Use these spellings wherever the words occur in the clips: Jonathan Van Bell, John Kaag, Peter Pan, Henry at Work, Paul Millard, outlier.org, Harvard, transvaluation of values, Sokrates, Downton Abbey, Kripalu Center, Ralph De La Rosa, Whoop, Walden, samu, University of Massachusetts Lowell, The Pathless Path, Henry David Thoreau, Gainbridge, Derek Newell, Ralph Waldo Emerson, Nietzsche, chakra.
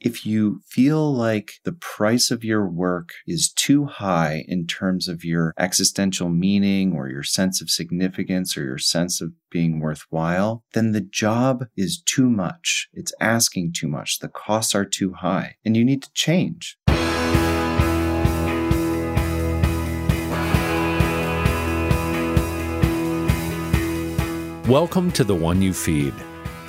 If you feel like the price of your work is too high in terms of your existential meaning or your sense of significance or your sense of being worthwhile, then the job is too much. It's asking too much. The costs are too high, and you need to change. Welcome to The One You Feed.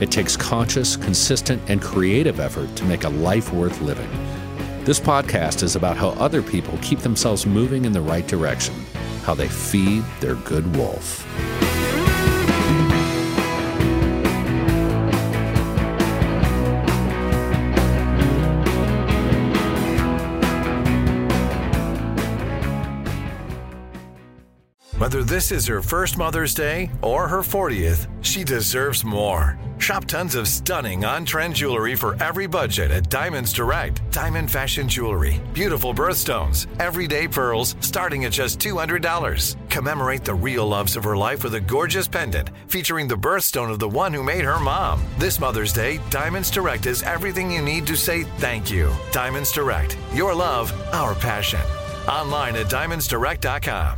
It takes conscious, consistent, and creative effort to make a life worth living. This podcast is about how other people keep themselves moving in the right direction, how they feed their good wolf. Whether this is her first Mother's Day or her 40th, she deserves more. Shop tons of stunning on-trend jewelry for every budget at Diamonds Direct. Diamond fashion jewelry, beautiful birthstones, everyday pearls, starting at just $200. Commemorate the real loves of her life with a gorgeous pendant featuring the birthstone of the one who made her mom. This Mother's Day, Diamonds Direct is everything you need to say thank you. Diamonds Direct, your love, our passion. Online at DiamondsDirect.com.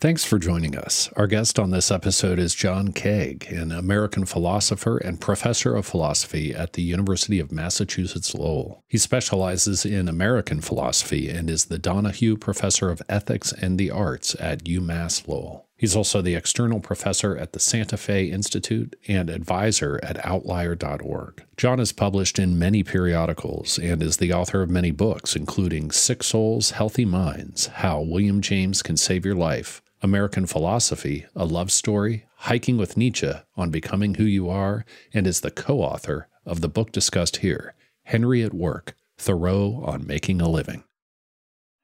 Thanks for joining us. Our guest on this episode is John Kaag, an American philosopher and professor of philosophy at the University of Massachusetts Lowell. He specializes in American philosophy and is the Donahue Professor of Ethics and the Arts at UMass Lowell. He's also the external professor at the Santa Fe Institute and advisor at outlier.org. John has published in many periodicals and is the author of many books, including Sick Souls, Healthy Minds, How William James Can Save Your Life, American Philosophy, A Love Story, Hiking with Nietzsche, On Becoming Who You Are, and is the co-author of the book discussed here, Henry at Work, Thoreau on Making a Living.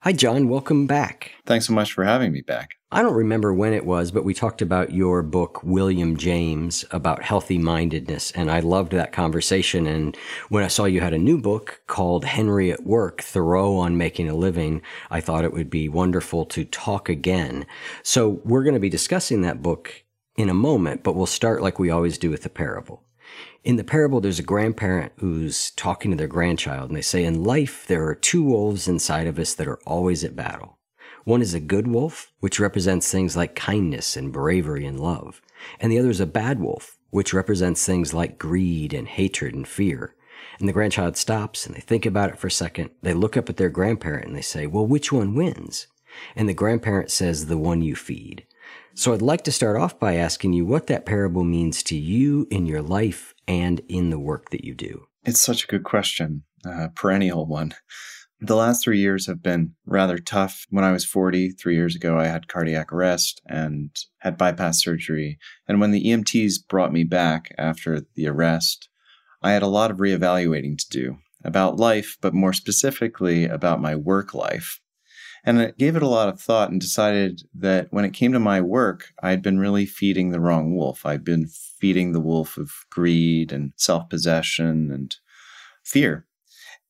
Hi, John. Welcome back. Thanks so much for having me back. I don't remember when it was, but we talked about your book, William James, about healthy-mindedness, and I loved that conversation. And when I saw you had a new book called Henry at Work, Thoreau on Making a Living, I thought it would be wonderful to talk again. So we're going to be discussing that book in a moment, but we'll start like we always do with the parable. In the parable, there's a grandparent who's talking to their grandchild, and they say, in life, there are two wolves inside of us that are always at battle. One is a good wolf, which represents things like kindness and bravery and love. And the other is a bad wolf, which represents things like greed and hatred and fear. And the grandchild stops, and they think about it for a second. They look up at their grandparent, and they say, well, which one wins? And the grandparent says, the one you feed. So I'd like to start off by asking you what that parable means to you in your life and in the work that you do. It's such a good question, a perennial one. The last 3 years have been rather tough. When I was 40, 3 years ago, I had cardiac arrest and had bypass surgery. And when the EMTs brought me back after the arrest, I had a lot of reevaluating to do about life, but more specifically about my work life. And I gave it a lot of thought and decided that when it came to my work, I'd been really feeding the wrong wolf. I'd been feeding the wolf of greed and self-possession and fear.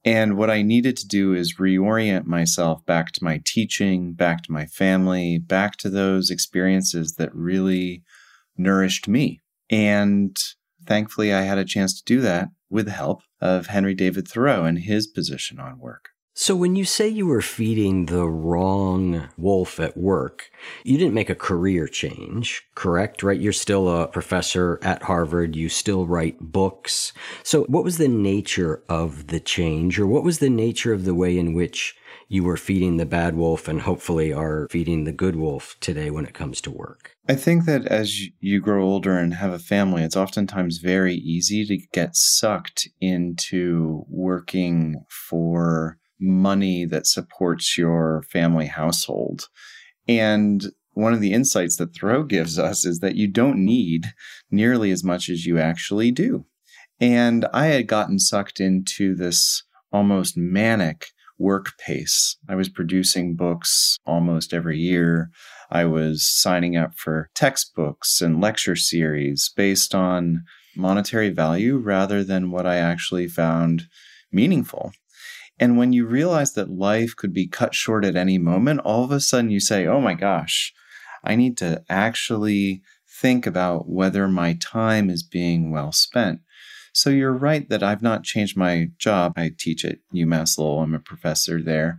And what I needed to do is reorient myself back to my teaching, back to my family, back to those experiences that really nourished me. And thankfully, I had a chance to do that with the help of Henry David Thoreau and his position on work. So when you say you were feeding the wrong wolf at work, you didn't make a career change, correct? Right? You're still a professor at Harvard. You still write books. So what was the nature of the change, or what was the nature of the way in which you were feeding the bad wolf and hopefully are feeding the good wolf today when it comes to work? I think that as you grow older and have a family, it's oftentimes very easy to get sucked into working for money that supports your family household. And one of the insights that Thoreau gives us is that you don't need nearly as much as you actually do. And I had gotten sucked into this almost manic work pace. I was producing books almost every year. I was signing up for textbooks and lecture series based on monetary value rather than what I actually found meaningful. And when you realize that life could be cut short at any moment, all of a sudden you say, oh my gosh, I need to actually think about whether my time is being well spent. So you're right that I've not changed my job. I teach at UMass Lowell. I'm a professor there,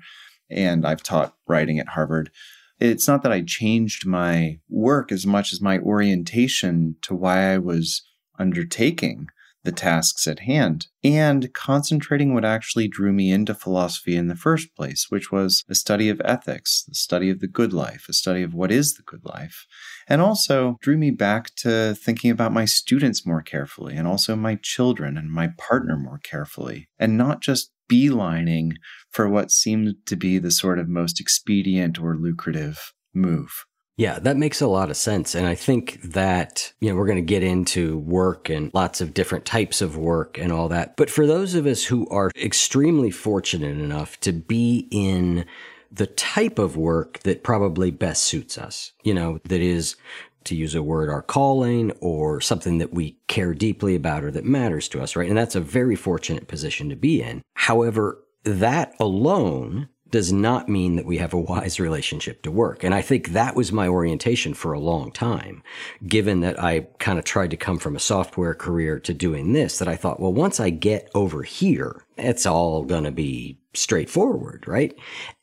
and I've taught writing at Harvard. It's not that I changed my work as much as my orientation to why I was undertaking the tasks at hand and concentrating what actually drew me into philosophy in the first place, which was the study of ethics, the study of the good life, a study of what is the good life, and also drew me back to thinking about my students more carefully and also my children and my partner more carefully, and not just beelining for what seemed to be the sort of most expedient or lucrative move. Yeah, that makes a lot of sense. And I think that, we're going to get into work and lots of different types of work and all that. But for those of us who are extremely fortunate enough to be in the type of work that probably best suits us, that is, to use a word, our calling or something that we care deeply about or that matters to us, right? And that's a very fortunate position to be in. However, that alone does not mean that we have a wise relationship to work. And I think that was my orientation for a long time, given that I kind of tried to come from a software career to doing this, that I thought, well, once I get over here, it's all going to be straightforward, right?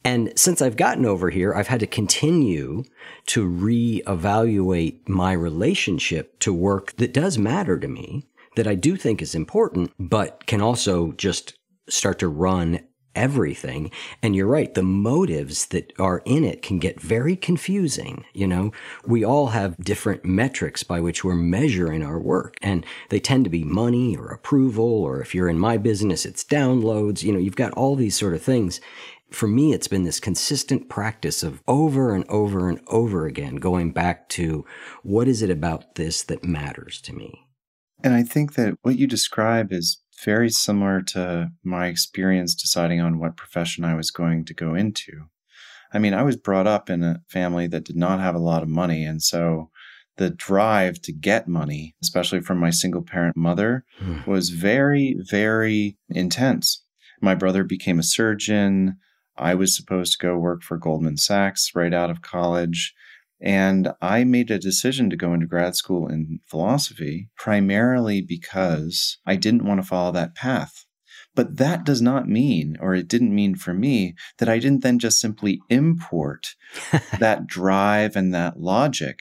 And since I've gotten over here, I've had to continue to reevaluate my relationship to work that does matter to me, that I do think is important, but can also just start to run everything. And you're right, the motives that are in it can get very confusing. We all have different metrics by which we're measuring our work, and they tend to be money or approval, or if you're in my business, it's downloads. You've got all these sort of things. For me, it's been this consistent practice of over and over and over again, going back to what is it about this that matters to me? And I think that what you describe is very similar to my experience deciding on what profession I was going to go into. I mean, I was brought up in a family that did not have a lot of money. And so the drive to get money, especially from my single parent mother, was very, very intense. My brother became a surgeon. I was supposed to go work for Goldman Sachs right out of college. And I made a decision to go into grad school in philosophy primarily because I didn't want to follow that path. But that does not mean, or it didn't mean for me, that I didn't then just simply import that drive and that logic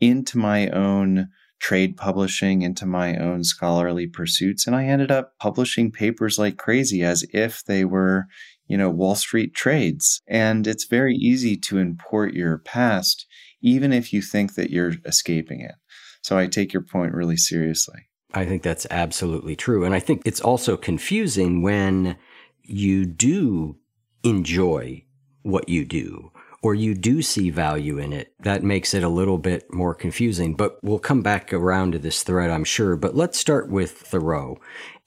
into my own trade publishing, into my own scholarly pursuits. And I ended up publishing papers like crazy as if they were, Wall Street trades. And it's very easy to import your past even if you think that you're escaping it. So I take your point really seriously. I think that's absolutely true. And I think it's also confusing when you do enjoy what you do or you do see value in it. That makes it a little bit more confusing. But we'll come back around to this thread, I'm sure. But let's start with Thoreau.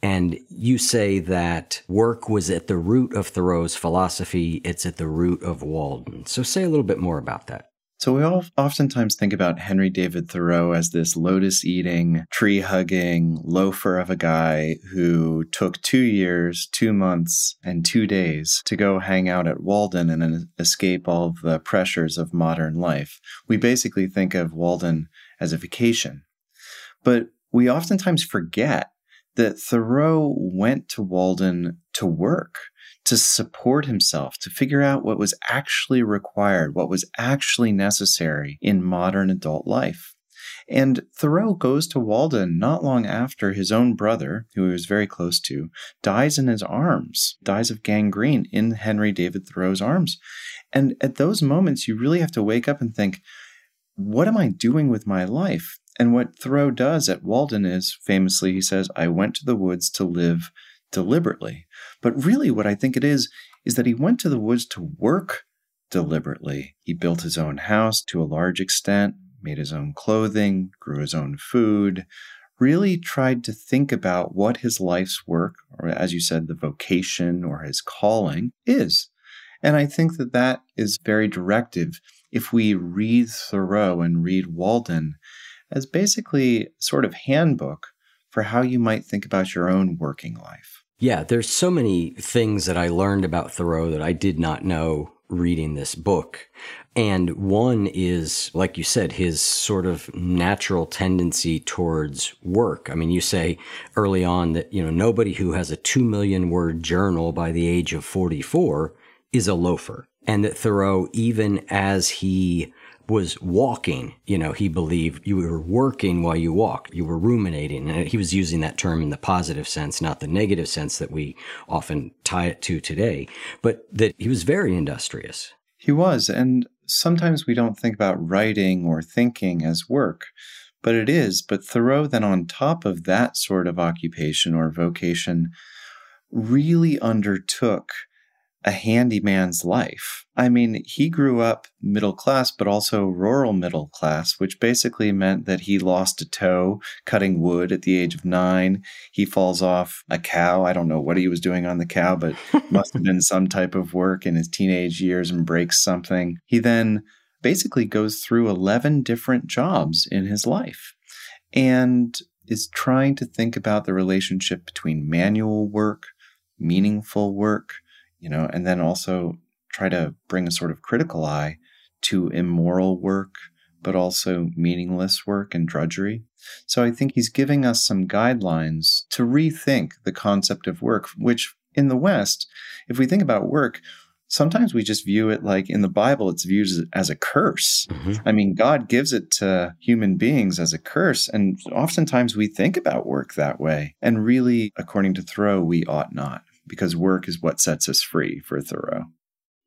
And you say that work was at the root of Thoreau's philosophy. It's at the root of Walden. So say a little bit more about that. So we all oftentimes think about Henry David Thoreau as this lotus-eating, tree-hugging loafer of a guy who took 2 years, 2 months, and 2 days to go hang out at Walden and escape all of the pressures of modern life. We basically think of Walden as a vacation. But we oftentimes forget that Thoreau went to Walden to work, to support himself, to figure out what was actually required, what was actually necessary in modern adult life. And Thoreau goes to Walden not long after his own brother, who he was very close to, dies in his arms, dies of gangrene in Henry David Thoreau's arms. And at those moments, you really have to wake up and think, what am I doing with my life? And what Thoreau does at Walden is, famously, he says, I went to the woods to live deliberately. But really what I think it is that he went to the woods to work deliberately. He built his own house to a large extent, made his own clothing, grew his own food, really tried to think about what his life's work, or as you said, the vocation or his calling is. And I think that that is very directive if we read Thoreau and read Walden as basically sort of handbook for how you might think about your own working life. Yeah, there's so many things that I learned about Thoreau that I did not know reading this book. And one is, like you said, his sort of natural tendency towards work. I mean, you say early on that, you know, nobody who has a 2 million word journal by the age of 44 is a loafer. And that Thoreau, even as he was walking, you know, he believed you were working while you walked, you were ruminating. And he was using that term in the positive sense, not the negative sense that we often tie it to today, but that he was very industrious. He was. And sometimes we don't think about writing or thinking as work, but it is. But Thoreau then, on top of that sort of occupation or vocation, really undertook a handyman's life. I mean, he grew up middle class, but also rural middle class, which basically meant that he lost a toe cutting wood at the age of 9. He falls off a cow. I don't know what he was doing on the cow, but must have been some type of work in his teenage years and breaks something. He then basically goes through 11 different jobs in his life and is trying to think about the relationship between manual work, meaningful work, you know, and then also try to bring a sort of critical eye to immoral work, but also meaningless work and drudgery. So I think he's giving us some guidelines to rethink the concept of work, which in the West, if we think about work, sometimes we just view it like in the Bible, it's viewed as a curse. Mm-hmm. I mean, God gives it to human beings as a curse. And oftentimes we think about work that way. And really, according to Thoreau, we ought not. Because work is what sets us free for Thoreau.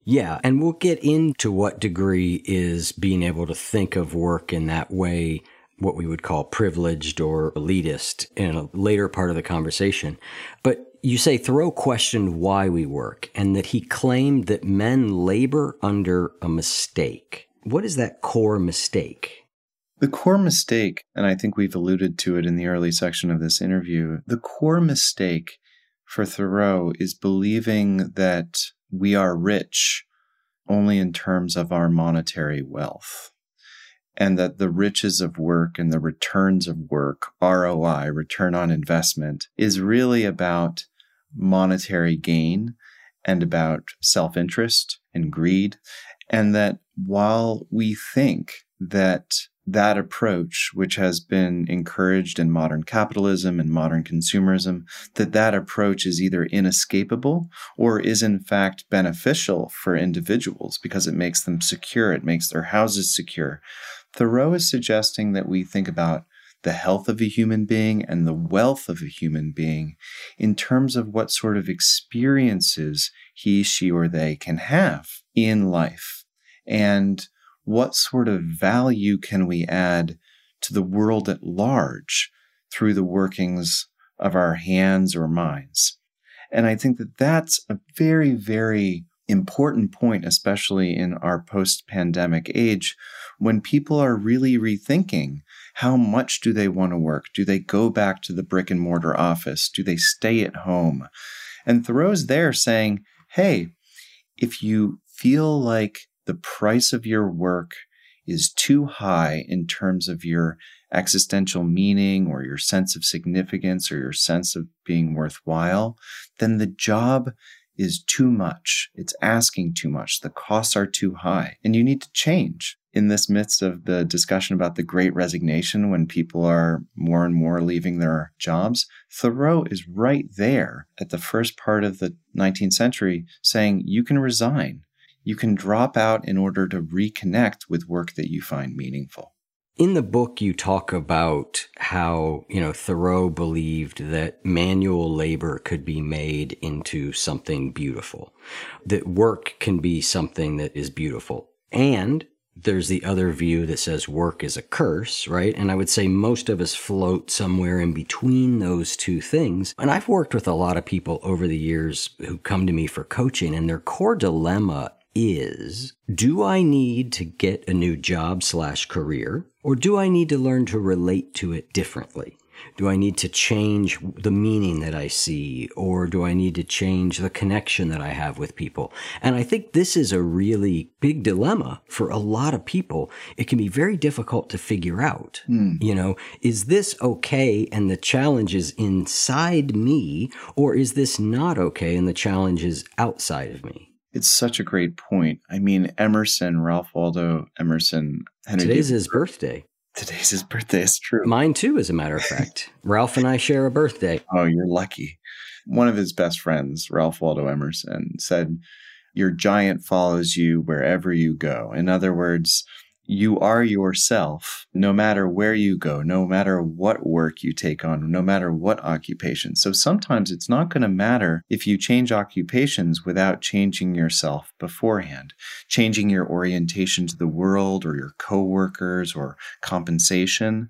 Yeah, and we'll get into what degree is being able to think of work in that way, what we would call privileged or elitist, in a later part of the conversation. But you say Thoreau questioned why we work and that he claimed that men labor under a mistake. What is that core mistake? The core mistake, and I think we've alluded to it in the early section of this interview, the core mistake for Thoreau is believing that we are rich only in terms of our monetary wealth, and that the riches of work and the returns of work, ROI, return on investment, is really about monetary gain and about self-interest and greed, and that while we think that that approach, which has been encouraged in modern capitalism and modern consumerism, that approach is either inescapable or is in fact beneficial for individuals because it makes them secure, it makes their houses secure. Thoreau is suggesting that we think about the health of a human being and the wealth of a human being in terms of what sort of experiences he, she, or they can have in life. And what sort of value can we add to the world at large through the workings of our hands or minds? And I think that that's a very, very important point, especially in our post-pandemic age, when people are really rethinking how much do they want to work? Do they go back to the brick and mortar office? Do they stay at home? And Thoreau's there saying, hey, if you feel like the price of your work is too high in terms of your existential meaning or your sense of significance or your sense of being worthwhile, then the job is too much. It's asking too much. The costs are too high. And you need to change. In this midst of the discussion about the Great Resignation, when people are more and more leaving their jobs, Thoreau is right there at the first part of the 19th century saying you can resign. You can drop out in order to reconnect with work that you find meaningful. In the book, you talk about how, you know, Thoreau believed that manual labor could be made into something beautiful, that work can be something that is beautiful. And there's the other view that says work is a curse, right? And I would say most of us float somewhere in between those two things. And I've worked with a lot of people over the years who come to me for coaching, and their core dilemma is, do I need to get a new job / career, or do I need to learn to relate to it differently? Do I need to change the meaning that I see, or do I need to change the connection that I have with people? And I think this is a really big dilemma for a lot of people. It can be very difficult to figure out, you know, is this okay and the challenge is inside me, or is this not okay and the challenge is outside of me? It's such a great point. I mean, Emerson, Ralph Waldo Emerson. Today's his birthday. Today's his birthday. It's true. Mine too, as a matter of fact. Ralph and I share a birthday. Oh, you're lucky. One of his best friends, Ralph Waldo Emerson, said, "Your giant follows you wherever you go." In other words, you are yourself no matter where you go, no matter what work you take on, no matter what occupation. So sometimes it's not going to matter if you change occupations without changing yourself beforehand, changing your orientation to the world or your coworkers or compensation.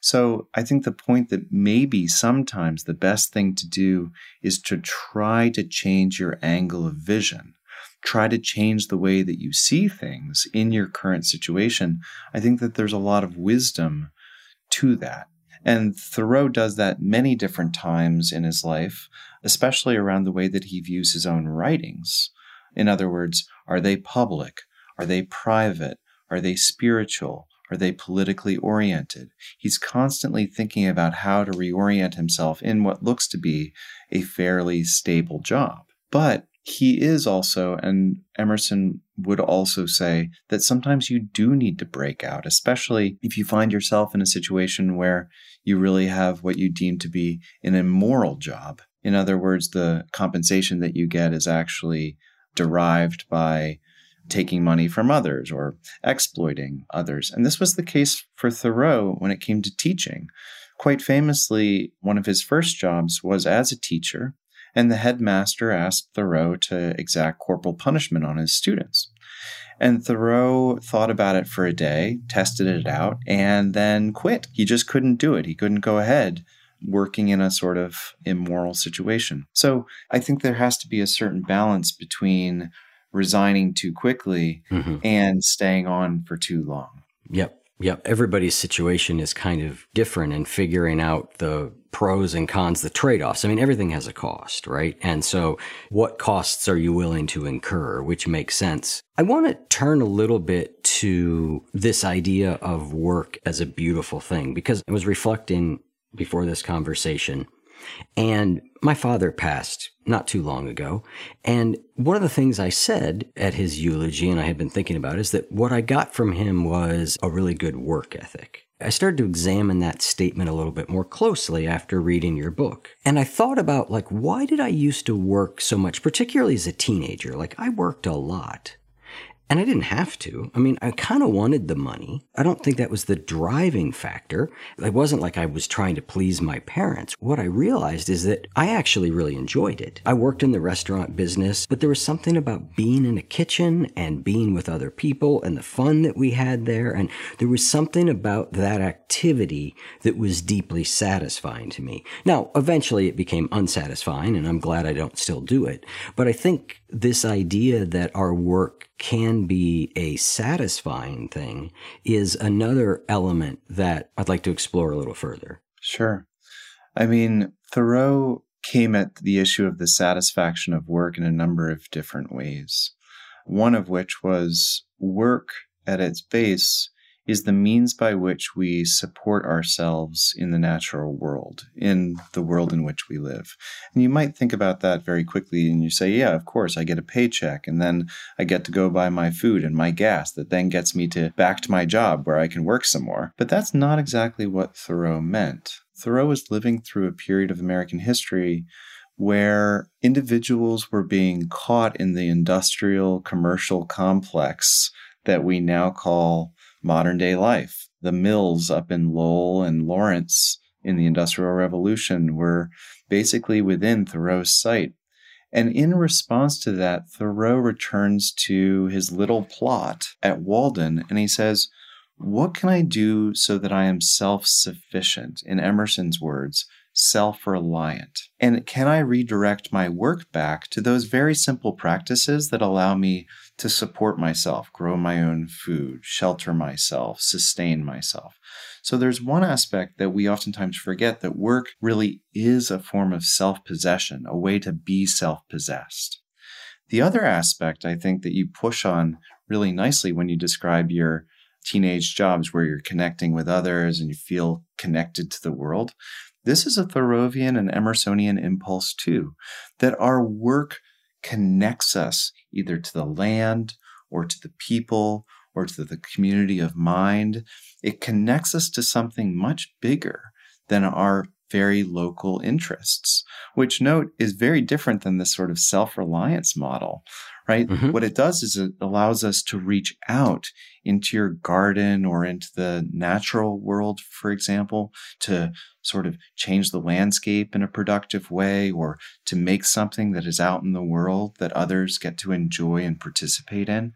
So I think the point that maybe sometimes the best thing to do is to try to change your angle of vision. Try to change the way that you see things in your current situation. I think that there's a lot of wisdom to that. And Thoreau does that many different times in his life, especially around the way that he views his own writings. In other words, are they public? Are they private? Are they spiritual? Are they politically oriented? He's constantly thinking about how to reorient himself in what looks to be a fairly stable job. But he is also, and Emerson would also say, that sometimes you do need to break out, especially if you find yourself in a situation where you really have what you deem to be an immoral job. In other words, the compensation that you get is actually derived by taking money from others or exploiting others. And this was the case for Thoreau when it came to teaching. Quite famously, one of his first jobs was as a teacher. And the headmaster asked Thoreau to exact corporal punishment on his students. And Thoreau thought about it for a day, tested it out, and then quit. He just couldn't do it. He couldn't go ahead working in a sort of immoral situation. So I think there has to be a certain balance between resigning too quickly and staying on for too long. Yep. Everybody's situation is kind of different, and figuring out the pros and cons, the trade-offs. I mean, everything has a cost, right? And so what costs are you willing to incur, which makes sense. I want to turn a little bit to this idea of work as a beautiful thing, because I was reflecting before this conversation, and my father passed not too long ago. And one of the things I said at his eulogy, and I had been thinking about, is that what I got from him was a really good work ethic. I started to examine that statement a little bit more closely after reading your book. And I thought about, like, why did I used to work so much, particularly as a teenager? Like, I worked a lot. And I didn't have to. I mean, I kind of wanted the money. I don't think that was the driving factor. It wasn't like I was trying to please my parents. What I realized is that I actually really enjoyed it. I worked in the restaurant business, but there was something about being in a kitchen and being with other people and the fun that we had there. And there was something about that activity that was deeply satisfying to me. Now, eventually it became unsatisfying, and I'm glad I don't still do it. But I think this idea that our work can be a satisfying thing is another element that I'd like to explore a little further. Sure. I mean, Thoreau came at the issue of the satisfaction of work in a number of different ways, one of which was work at its base is the means by which we support ourselves in the natural world, in the world in which we live. And you might think about that very quickly and you say, yeah, of course, I get a paycheck and then I get to go buy my food and my gas that then gets me to back to my job where I can work some more. But that's not exactly what Thoreau meant. Thoreau was living through a period of American history where individuals were being caught in the industrial commercial complex that we now call modern day life. The mills up in Lowell and Lawrence in the Industrial Revolution were basically within Thoreau's sight. And in response to that, Thoreau returns to his little plot at Walden and he says, what can I do so that I am self-sufficient? In Emerson's words, self-reliant? And can I redirect my work back to those very simple practices that allow me to support myself, grow my own food, shelter myself, sustain myself? So there's one aspect that we oftentimes forget, that work really is a form of self-possession, a way to be self-possessed. The other aspect, I think, that you push on really nicely when you describe your teenage jobs, where you're connecting with others and you feel connected to the world. This is a Thoreauvian and Emersonian impulse too, that our work connects us either to the land or to the people or to the community of mind. It connects us to something much bigger than our very local interests, which, note, is very different than this sort of self-reliance model, right? Mm-hmm. What it does is it allows us to reach out into your garden or into the natural world, for example, to sort of change the landscape in a productive way, or to make something that is out in the world that others get to enjoy and participate in.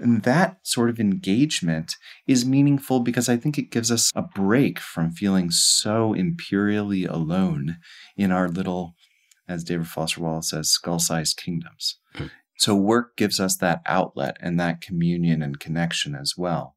And that sort of engagement is meaningful because I think it gives us a break from feeling so imperially alone in our little, as David Foster Wallace says, skull-sized kingdoms. Mm-hmm. So work gives us that outlet and that communion and connection as well.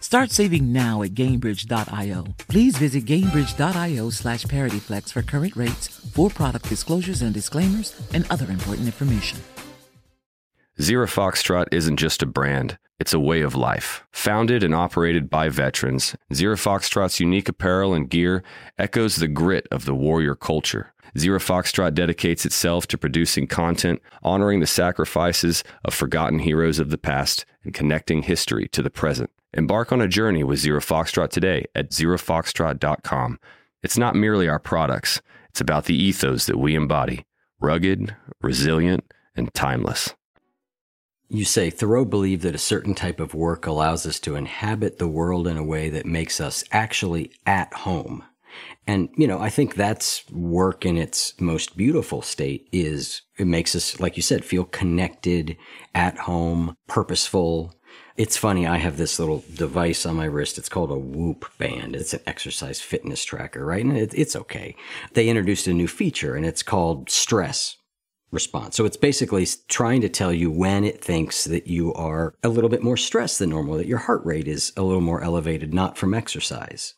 Start saving now at Gainbridge.io. Please visit Gainbridge.io/ParityFlex for current rates, for product disclosures and disclaimers, and other important information. Zero Foxtrot isn't just a brand, it's a way of life. Founded and operated by veterans, Zero Foxtrot's unique apparel and gear echoes the grit of the warrior culture. Zero Foxtrot dedicates itself to producing content, honoring the sacrifices of forgotten heroes of the past, and connecting history to the present. Embark on a journey with Zero Foxtrot today at zerofoxtrot.com. It's not merely our products. It's about the ethos that we embody. Rugged, resilient, and timeless. You say Thoreau believed that a certain type of work allows us to inhabit the world in a way that makes us actually at home. And, you know, I think that's work in its most beautiful state. Is it makes us, like you said, feel connected, at home, purposeful. It's funny, I have this little device on my wrist. It's called a Whoop band. It's an exercise fitness tracker, right? And it's okay. They introduced a new feature, and it's called stress response. So it's basically trying to tell you when it thinks that you are a little bit more stressed than normal, that your heart rate is a little more elevated, not from exercise.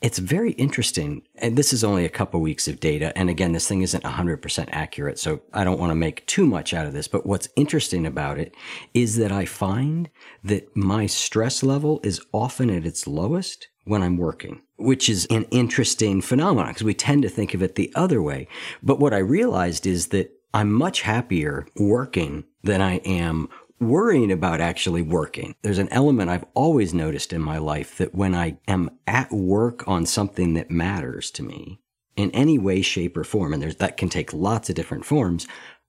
It's very interesting, and this is only a couple weeks of data, and again, this thing isn't 100% accurate, so I don't want to make too much out of this, but what's interesting about it is that I find that my stress level is often at its lowest when I'm working, which is an interesting phenomenon, because we tend to think of it the other way. But what I realized is that I'm much happier working than I am worrying about actually working. There's an element I've always noticed in my life that when I am at work on something that matters to me in any way, shape, or form, and that can take lots of different forms,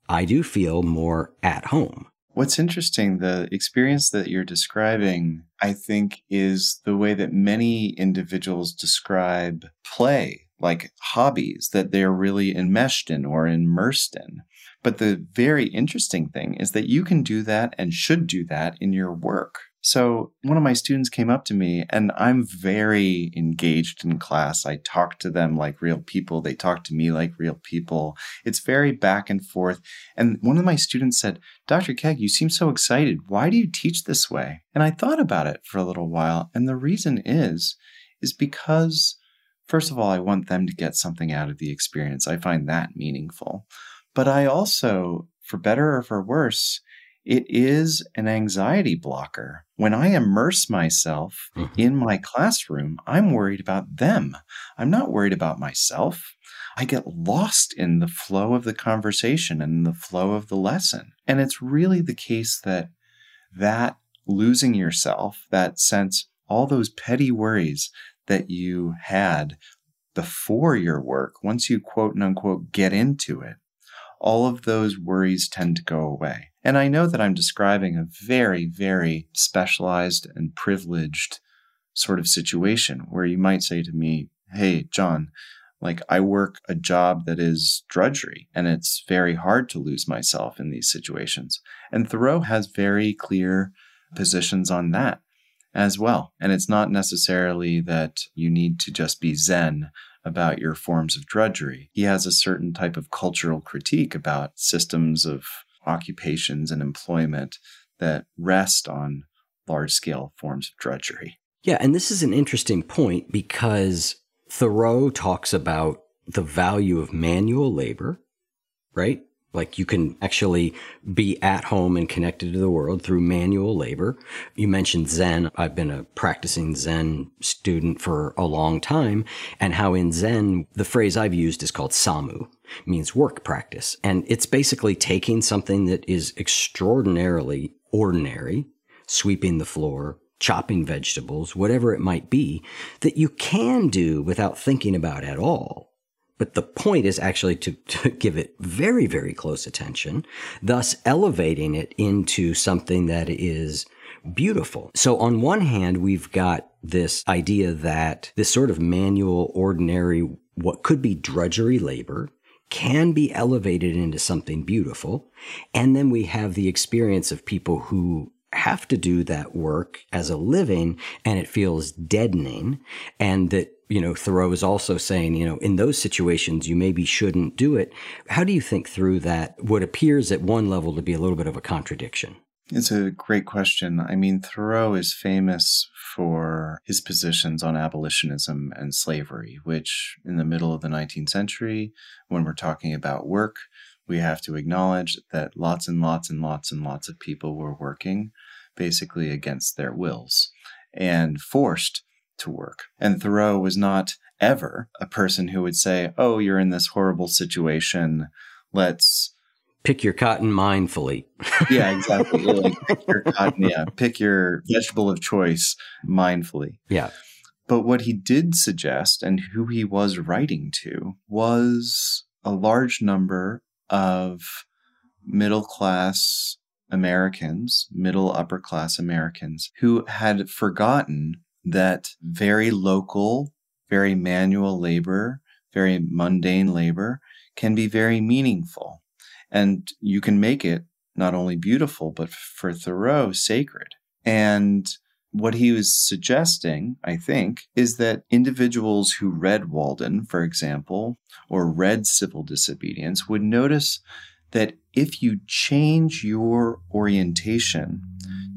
I do feel more at home. What's interesting, the experience that you're describing, I think, is the way that many individuals describe play, like hobbies that they're really enmeshed in or immersed in. But the very interesting thing is that you can do that and should do that in your work. So one of my students came up to me, and I'm very engaged in class. I talk to them like real people. They talk to me like real people. It's very back and forth. And one of my students said, Dr. Kaag, you seem so excited. Why do you teach this way? And I thought about it for a little while. And the reason is because, first of all, I want them to get something out of the experience. I find that meaningful. But I also, for better or for worse, it is an anxiety blocker. When I immerse myself in my classroom, I'm worried about them. I'm not worried about myself. I get lost in the flow of the conversation and the flow of the lesson. And it's really the case that losing yourself, that sense, all those petty worries that you had before your work, once you quote and unquote get into it, all of those worries tend to go away. And I know that I'm describing a very, very specialized and privileged sort of situation where you might say to me, hey, John, like I work a job that is drudgery and it's very hard to lose myself in these situations. And Thoreau has very clear positions on that as well. And it's not necessarily that you need to just be zen about your forms of drudgery. He has a certain type of cultural critique about systems of occupations and employment that rest on large-scale forms of drudgery. Yeah, and this is an interesting point because Thoreau talks about the value of manual labor, right? Like you can actually be at home and connected to the world through manual labor. You mentioned Zen. I've been a practicing Zen student for a long time, and how in Zen, the phrase I've used is called samu. It means work practice. And it's basically taking something that is extraordinarily ordinary, sweeping the floor, chopping vegetables, whatever it might be, that you can do without thinking about at all. But the point is actually to give it very, very close attention, thus elevating it into something that is beautiful. So on one hand, we've got this idea that this sort of manual, ordinary, what could be drudgery labor can be elevated into something beautiful. And then we have the experience of people who have to do that work as a living, and it feels deadening, and that Thoreau is also saying, in those situations, you maybe shouldn't do it. How do you think through that, what appears at one level to be a little bit of a contradiction? It's a great question. I mean, Thoreau is famous for his positions on abolitionism and slavery, which in the middle of the 19th century, when we're talking about work, we have to acknowledge that lots and lots and lots and lots of people were working basically against their wills and forced to work. And Thoreau was not ever a person who would say, oh, you're in this horrible situation. Let's pick your cotton mindfully. Yeah, exactly. Like, pick your cotton, yeah. Pick your vegetable of choice mindfully. Yeah. But what he did suggest and who he was writing to was a large number of middle class Americans, middle upper class Americans who had forgotten that very local, very manual labor, very mundane labor can be very meaningful. And you can make it not only beautiful, but for Thoreau, sacred. And what he was suggesting, I think, is that individuals who read Walden, for example, or read Civil Disobedience would notice that if you change your orientation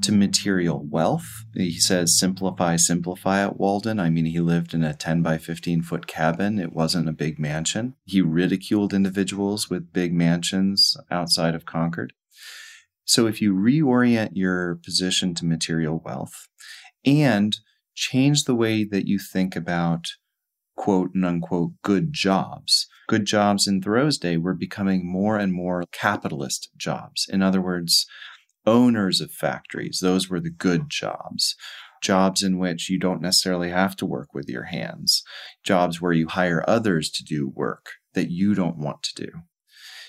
to material wealth, he says, simplify, simplify at Walden. I mean, he lived in a 10 by 15 foot cabin. It wasn't a big mansion. He ridiculed individuals with big mansions outside of Concord. So if you reorient your position to material wealth and change the way that you think about quote and unquote good jobs in Thoreau's day were becoming more and more capitalist jobs. In other words, owners of factories, those were the good jobs, jobs in which you don't necessarily have to work with your hands, jobs where you hire others to do work that you don't want to do.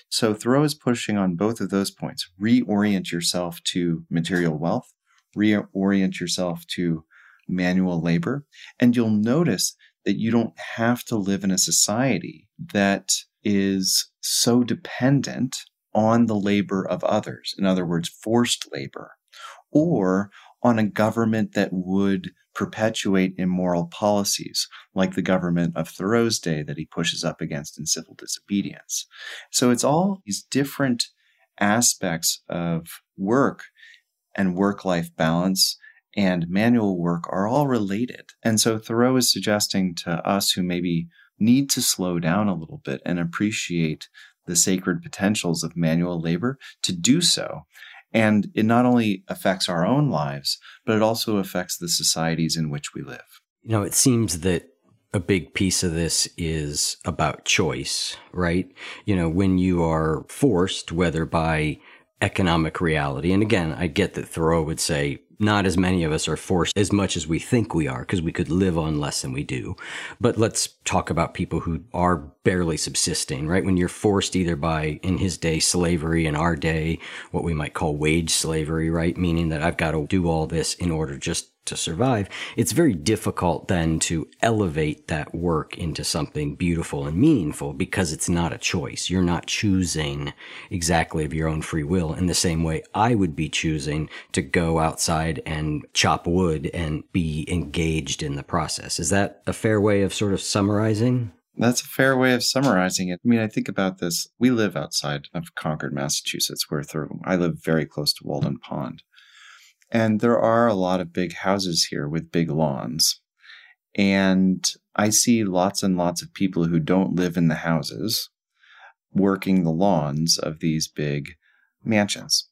So Thoreau is pushing on both of those points. Reorient yourself to material wealth, reorient yourself to manual labor, and you'll notice that you don't have to live in a society that is so dependent on the labor of others, in other words, forced labor, or on a government that would perpetuate immoral policies, like the government of Thoreau's day that he pushes up against in Civil Disobedience. So it's all these different aspects of work and work-life balance and manual work are all related. And so Thoreau is suggesting to us who maybe need to slow down a little bit and appreciate the sacred potentials of manual labor to do so. And it not only affects our own lives, but it also affects the societies in which we live. You know, it seems that a big piece of this is about choice, right? You know, when you are forced, whether by economic reality, and again, I get that Thoreau would say, not as many of us are forced as much as we think we are, because we could live on less than we do. But let's talk about people who are barely subsisting, right? When you're forced either by, in his day, slavery, in our day, what we might call wage slavery, right? Meaning that I've got to do all this in order just to survive. It's very difficult then to elevate that work into something beautiful and meaningful, because it's not a choice. You're not choosing exactly of your own free will in the same way I would be choosing to go outside and chop wood and be engaged in the process. Is that a fair way of sort of summarizing? That's a fair way of summarizing it. I mean, I think about this. We live outside of Concord, Massachusetts, where I live very close to Walden Pond. And there are a lot of big houses here with big lawns. And I see lots and lots of people who don't live in the houses working the lawns of these big mansions.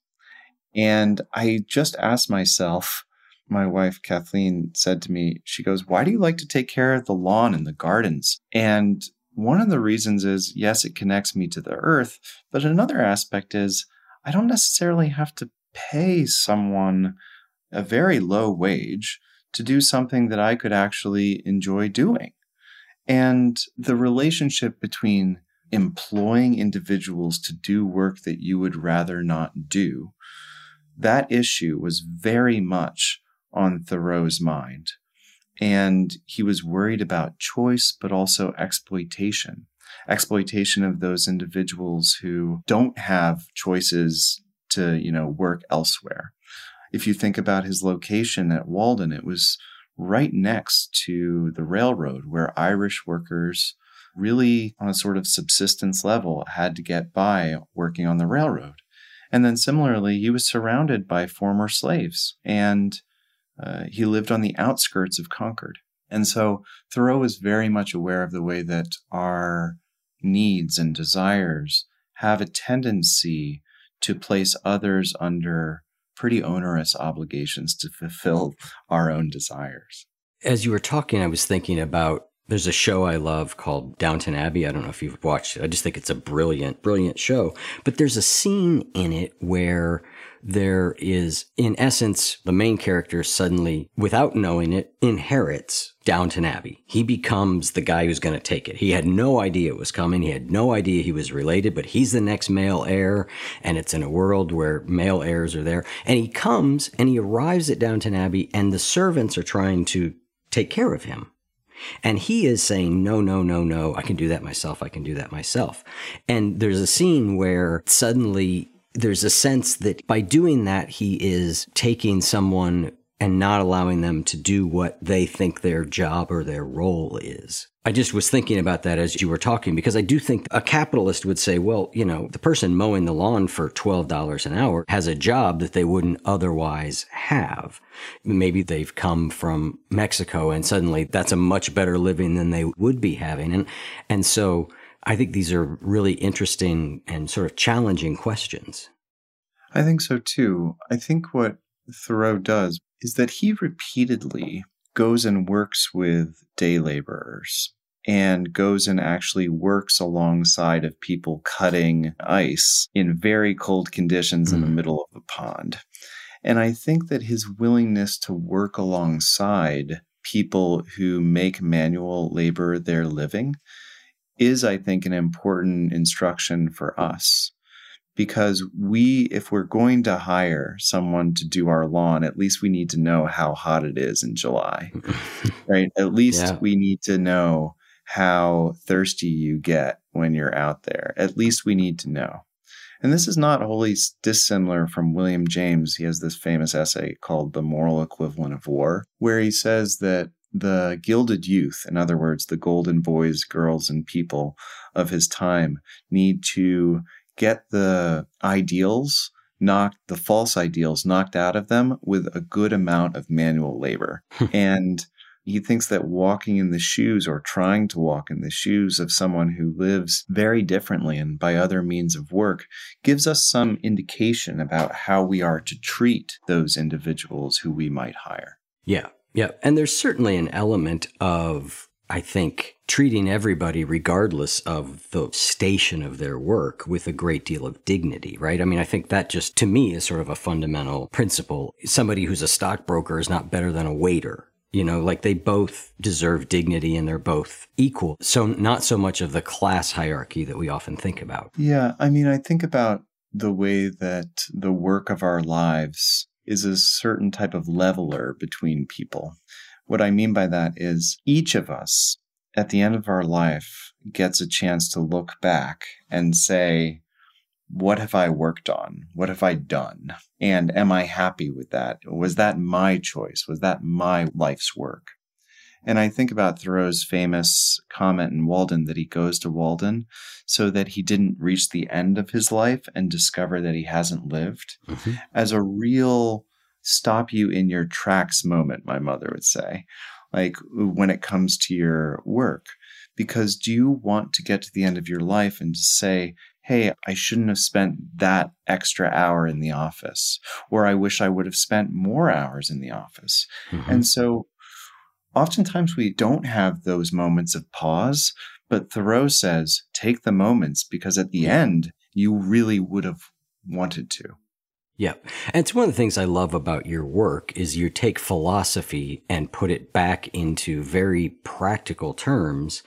And I just asked myself, my wife Kathleen said to me, she goes, "Why do you like to take care of the lawn and the gardens?" And one of the reasons is, yes, it connects me to the earth. But another aspect is I don't necessarily have to pay someone a very low wage to do something that I could actually enjoy doing. And the relationship between employing individuals to do work that you would rather not do, that issue was very much on Thoreau's mind. And he was worried about choice, but also exploitation. Exploitation of those individuals who don't have choices to, you know, work elsewhere. If you think about his location at Walden, it was right next to the railroad where Irish workers really on a sort of subsistence level had to get by working on the railroad. And then similarly, he was surrounded by former slaves, and he lived on the outskirts of Concord. And so Thoreau was very much aware of the way that our needs and desires have a tendency to place others under pretty onerous obligations to fulfill our own desires. As you were talking, I was thinking about, there's a show I love called Downton Abbey. I don't know if you've watched it. I just think it's a brilliant, brilliant show. But there's a scene in it where there is, in essence, the main character suddenly, without knowing it, inherits Downton Abbey. He becomes the guy who's going to take it. He had no idea it was coming. He had no idea he was related, but he's the next male heir, and it's in a world where male heirs are there. And he comes, and he arrives at Downton Abbey, and the servants are trying to take care of him. And he is saying, no, no, no, no, I can do that myself. I can do that myself. And there's a scene where suddenly there's a sense that by doing that, he is taking someone and not allowing them to do what they think their job or their role is. I just was thinking about that as you were talking, because I do think a capitalist would say, well, you know, the person mowing the lawn for $12 an hour has a job that they wouldn't otherwise have. Maybe they've come from Mexico and suddenly that's a much better living than they would be having. And so I think these are really interesting and sort of challenging questions. I think so too. I think what Thoreau does is that he repeatedly goes and works with day laborers and goes and actually works alongside of people cutting ice in very cold conditions in the middle of the pond. And I think that his willingness to work alongside people who make manual labor their living is, I think, an important instruction for us. Because if we're going to hire someone to do our lawn, at least we need to know how hot it is in July, right? At least we need to know how thirsty you get when you're out there. At least we need to know. And this is not wholly dissimilar from William James. He has this famous essay called The Moral Equivalent of War, where he says that the gilded youth, in other words, the golden boys, girls, and people of his time, need to get the ideals, the false ideals knocked out of them with a good amount of manual labor. And he thinks that walking in the shoes, or trying to walk in the shoes, of someone who lives very differently and by other means of work gives us some indication about how we are to treat those individuals who we might hire. Yeah. Yeah. And there's certainly an element of, I think, treating everybody regardless of the station of their work with a great deal of dignity, right? I mean, I think that just, to me, is sort of a fundamental principle. Somebody who's a stockbroker is not better than a waiter. You know, like, they both deserve dignity and they're both equal. So not so much of the class hierarchy that we often think about. Yeah. I mean, I think about the way that the work of our lives is a certain type of leveler between people. What I mean by that is each of us at the end of our life gets a chance to look back and say, what have I worked on? What have I done? And am I happy with that? Was that my choice? Was that my life's work? And I think about Thoreau's famous comment in Walden that he goes to Walden so that he didn't reach the end of his life and discover that he hasn't lived, mm-hmm. as a real stop you in your tracks moment, my mother would say, like, when it comes to your work. Because do you want to get to the end of your life and to say, hey, I shouldn't have spent that extra hour in the office, or I wish I would have spent more hours in the office. Mm-hmm. And so oftentimes we don't have those moments of pause, but Thoreau says, take the moments, because at the end, you really would have wanted to. Yeah. And it's one of the things I love about your work is you take philosophy and put it back into very practical terms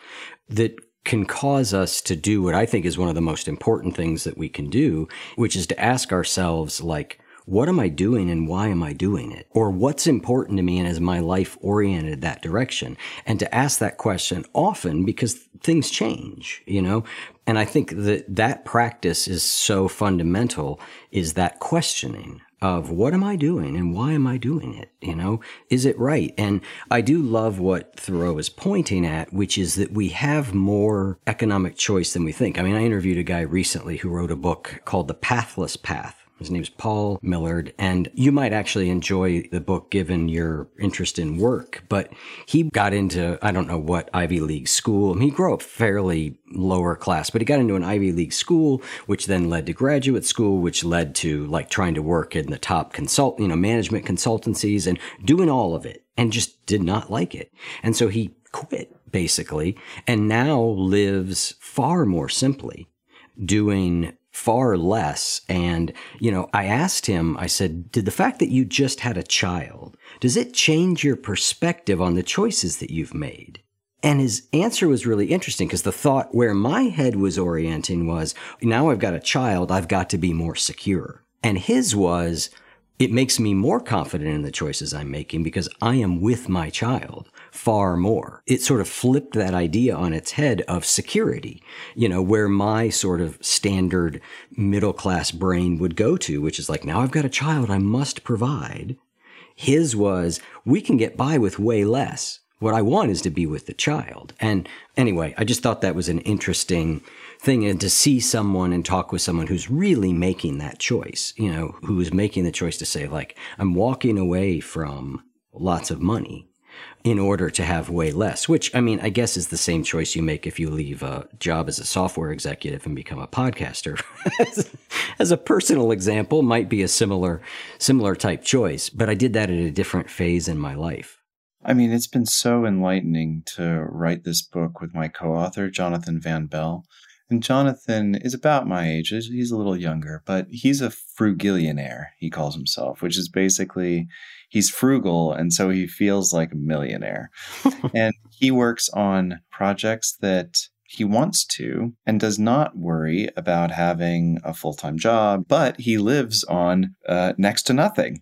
that can cause us to do what I think is one of the most important things that we can do, which is to ask ourselves, like, what am I doing and why am I doing it? Or what's important to me, and is my life oriented that direction? And to ask that question often, because things change, you know? And I think that practice is so fundamental, is that questioning of what am I doing and why am I doing it? You know, is it right? And I do love what Thoreau is pointing at, which is that we have more economic choice than we think. I mean, I interviewed a guy recently who wrote a book called The Pathless Path. His name's Paul Millard, and you might actually enjoy the book given your interest in work, but he got into, I don't know what Ivy League school. I mean, he grew up fairly lower class, but he got into an Ivy League school, which then led to graduate school, which led to, like, trying to work in the top management consultancies and doing all of it, and just did not like it. And so he quit, basically, and now lives far more simply, doing far less. And, you know, I asked him, I said, did the fact that you just had a child, does it change your perspective on the choices that you've made? And his answer was really interesting, because the thought where my head was orienting was, now I've got a child, I've got to be more secure. And his was, it makes me more confident in the choices I'm making because I am with my child far more. It sort of flipped that idea on its head of security, you know, where my sort of standard middle-class brain would go to, which is like, now I've got a child, I must provide. His was, we can get by with way less. What I want is to be with the child. And anyway, I just thought that was an interesting thing, and to see someone and talk with someone who's really making that choice, you know, who's making the choice to say, like, I'm walking away from lots of money in order to have way less, which, I mean, I guess is the same choice you make if you leave a job as a software executive and become a podcaster. As a personal example, might be a similar type choice, but I did that at a different phase in my life. I mean, it's been so enlightening to write this book with my co-author, Jonathan Van Bell. And Jonathan is about my age. He's a little younger, but he's a frugillionaire, he calls himself, which is basically he's frugal, and so he feels like a millionaire. And he works on projects that he wants to and does not worry about having a full-time job, but he lives on next to nothing.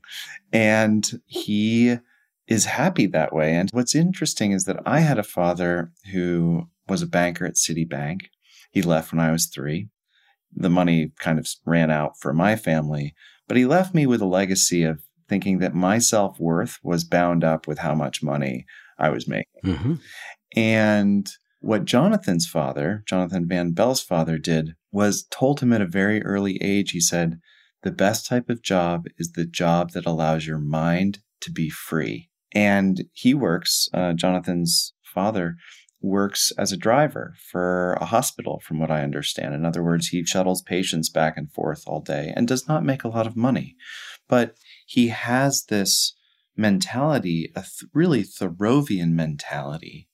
And he is happy that way. And what's interesting is that I had a father who was a banker at Citibank. He left when I was 3. the money kind of ran out for my family, but he left me with a legacy of thinking that my self-worth was bound up with how much money I was making. Mm-hmm. And what Jonathan's father, Jonathan Van Bell's father, did was told him at a very early age, he said, the best type of job is the job that allows your mind to be free. And he works, Jonathan's father works as a driver for a hospital, from what I understand. In other words, he shuttles patients back and forth all day and does not make a lot of money. But he has this mentality, a really Thoreauvian mentality,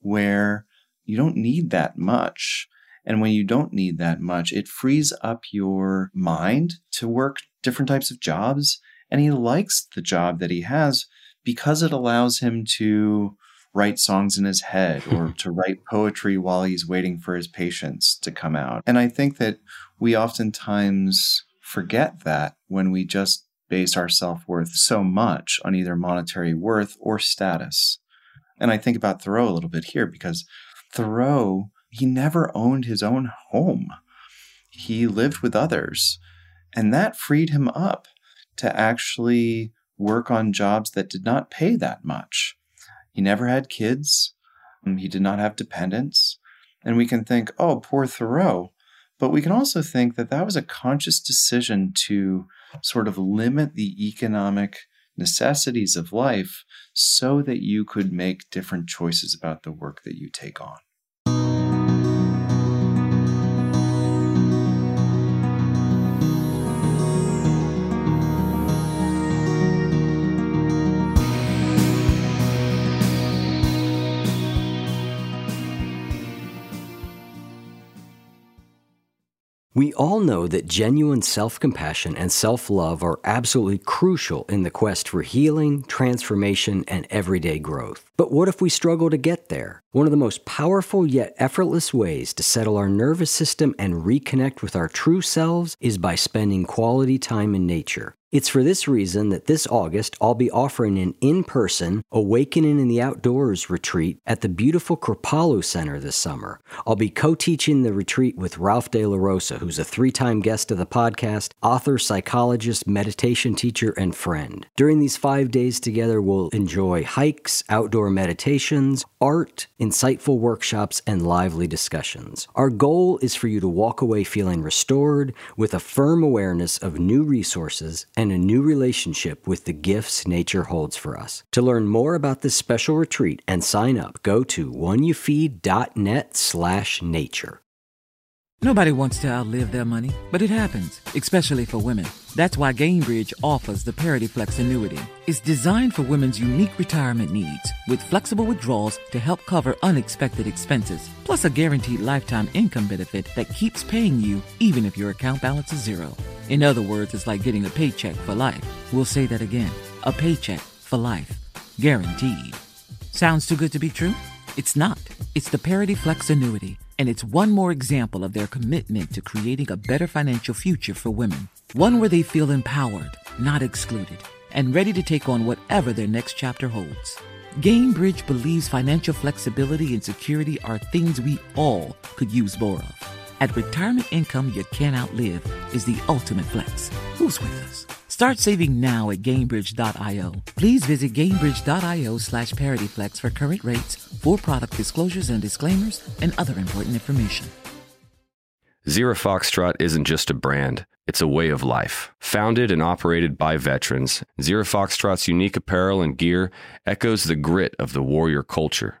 where you don't need that much. And when you don't need that much, it frees up your mind to work different types of jobs. And he likes the job that he has because it allows him to write songs in his head or to write poetry while he's waiting for his patients to come out. And I think that we oftentimes forget that when we just base our self-worth so much on either monetary worth or status. And I think about Thoreau a little bit here because Thoreau, he never owned his own home. He lived with others. And that freed him up to actually work on jobs that did not pay that much. He never had kids. He did not have dependents. And we can think, oh, poor Thoreau. But we can also think that that was a conscious decision to sort of limit the economic necessities of life so that you could make different choices about the work that you take on. We all know that genuine self-compassion and self-love are absolutely crucial in the quest for healing, transformation, and everyday growth. But what if we struggle to get there? One of the most powerful yet effortless ways to settle our nervous system and reconnect with our true selves is by spending quality time in nature. It's for this reason that this August, I'll be offering an in-person Awakening in the Outdoors retreat at the beautiful Kripalu Center this summer. I'll be co-teaching the retreat with Ralph De La Rosa, who's a three-time guest of the podcast, author, psychologist, meditation teacher, and friend. During these 5 days together, we'll enjoy hikes, outdoor meditations, art, insightful workshops, and lively discussions. Our goal is for you to walk away feeling restored with a firm awareness of new resources and a new relationship with the gifts nature holds for us. To learn more about this special retreat and sign up, go to oneyoufeed.net/nature. Nobody wants to outlive their money, but it happens, especially for women. That's why Gainbridge offers the Parity Flex annuity. It's designed for women's unique retirement needs with flexible withdrawals to help cover unexpected expenses, plus a guaranteed lifetime income benefit that keeps paying you even if your account balance is zero. In other words, it's like getting a paycheck for life. We'll say that again. A paycheck for life. Guaranteed. Sounds too good to be true? It's not. It's the Parity Flex annuity. And it's one more example of their commitment to creating a better financial future for women. One where they feel empowered, not excluded, and ready to take on whatever their next chapter holds. Gainbridge believes financial flexibility and security are things we all could use more of. At retirement income you can't outlive is the ultimate flex. Who's with us? Start saving now at Gainbridge.io. Please visit Gainbridge.io/ParityFlex for current rates, for product disclosures and disclaimers, and other important information. Zero Foxtrot isn't just a brand. It's a way of life. Founded and operated by veterans, Zero Foxtrot's unique apparel and gear echoes the grit of the warrior culture.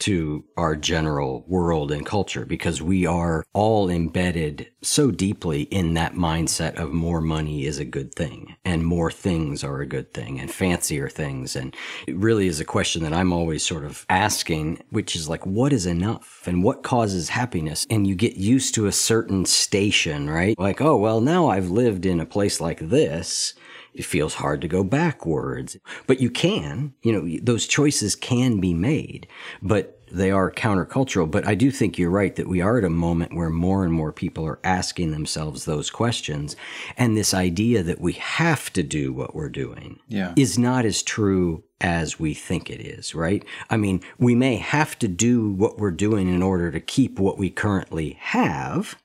to our general world and culture because we are all embedded so deeply in that mindset of more money is a good thing and more things are a good thing and fancier things. And it really is a question that I'm always sort of asking, which is like, what is enough and what causes happiness? And you get used to a certain station, right? Like, oh, well, now I've lived in a place like this. It feels hard to go backwards, but you can, those choices can be made, but they are countercultural. But I do think you're right that we are at a moment where more and more people are asking themselves those questions. And this idea that we have to do what we're doing is not as true as we think it is, right? I mean, we may have to do what we're doing in order to keep what we currently have,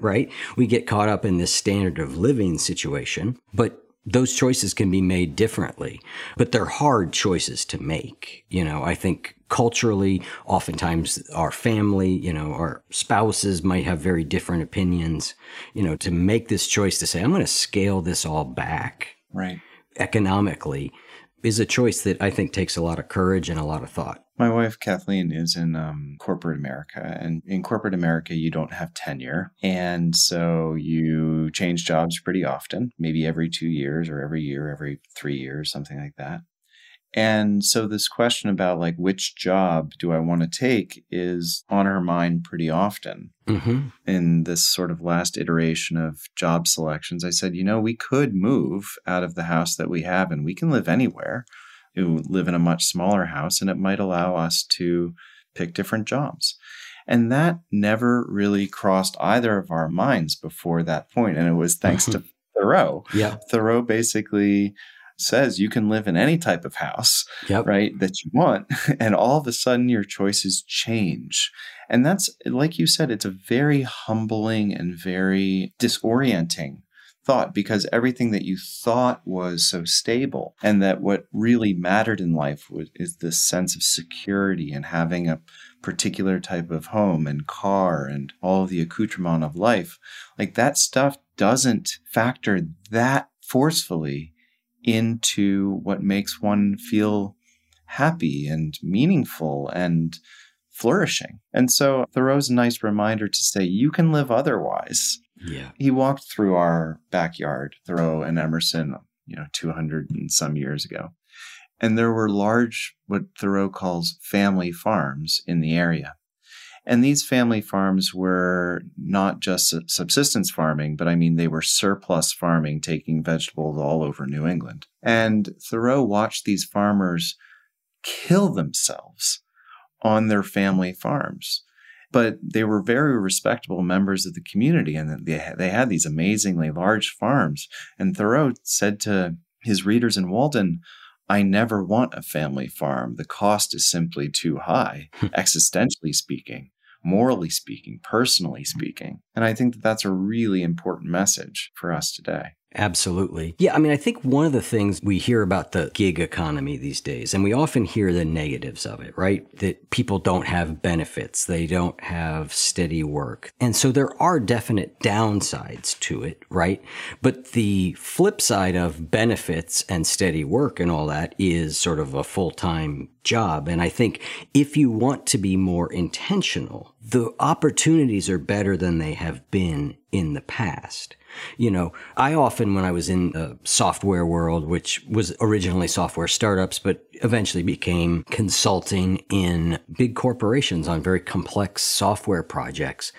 right? We get caught up in this standard of living situation, but those choices can be made differently, but they're hard choices to make. I think culturally, oftentimes our family, our spouses might have very different opinions, to make this choice to say, I'm going to scale this all back right economically is a choice that I think takes a lot of courage and a lot of thought. My wife, Kathleen, is in corporate America. And in corporate America, you don't have tenure. And so you change jobs pretty often, maybe every 2 years or every year, every 3 years, something like that. And so this question about like, which job do I want to take is on her mind pretty often. Mm-hmm. In this sort of last iteration of job selections, I said, we could move out of the house that we have and we can live anywhere. Who live in a much smaller house, and it might allow us to pick different jobs. And that never really crossed either of our minds before that point. And it was thanks to Thoreau. Yeah. Thoreau basically says you can live in any type of house, right, that you want. And all of a sudden your choices change. And that's, like you said, it's a very humbling and very disorienting thought, because everything that you thought was so stable and that what really mattered in life is this sense of security and having a particular type of home and car and all of the accoutrement of life, like that stuff doesn't factor that forcefully into what makes one feel happy and meaningful and flourishing. And so Thoreau's a nice reminder to say, you can live otherwise. Yeah. He walked through our backyard, Thoreau and Emerson, 200 and some years ago. And there were large, what Thoreau calls family farms in the area. And these family farms were not just subsistence farming, but I mean, they were surplus farming, taking vegetables all over New England. And Thoreau watched these farmers kill themselves on their family farms. But they were very respectable members of the community, and they had these amazingly large farms. And Thoreau said to his readers in Walden, I never want a family farm. The cost is simply too high, existentially speaking, morally speaking, personally speaking. And I think that that's a really important message for us today. Absolutely. Yeah. I mean, I think one of the things we hear about the gig economy these days, and we often hear the negatives of it, right? That people don't have benefits. They don't have steady work. And so there are definite downsides to it, right? But the flip side of benefits and steady work and all that is sort of a full-time job. And I think if you want to be more intentional, the opportunities are better than they have been in the past. I often, when I was in the software world, which was originally software startups, but eventually became consulting in big corporations on very complex software projects,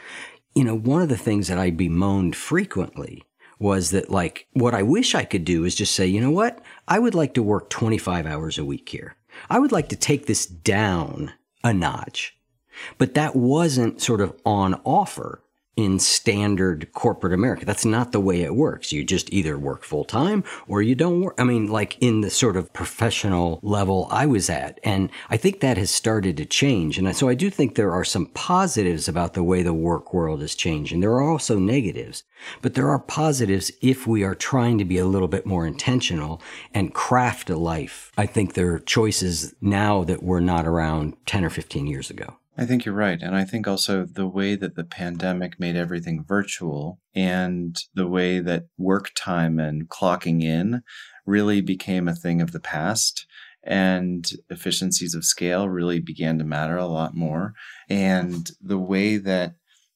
one of the things that I bemoaned frequently was that, like, what I wish I could do is just say, I would like to work 25 hours a week here. I would like to take this down a notch. But that wasn't sort of on offer in standard corporate America. That's not the way it works. You just either work full time or you don't work. I mean, like in the sort of professional level I was at. And I think that has started to change. And so I do think there are some positives about the way the work world is changing. There are also negatives, but there are positives if we are trying to be a little bit more intentional and craft a life. I think there are choices now that were not around 10 or 15 years ago. I think you're right. And I think also the way that the pandemic made everything virtual and the way that work time and clocking in really became a thing of the past, and efficiencies of scale really began to matter a lot more. And the way that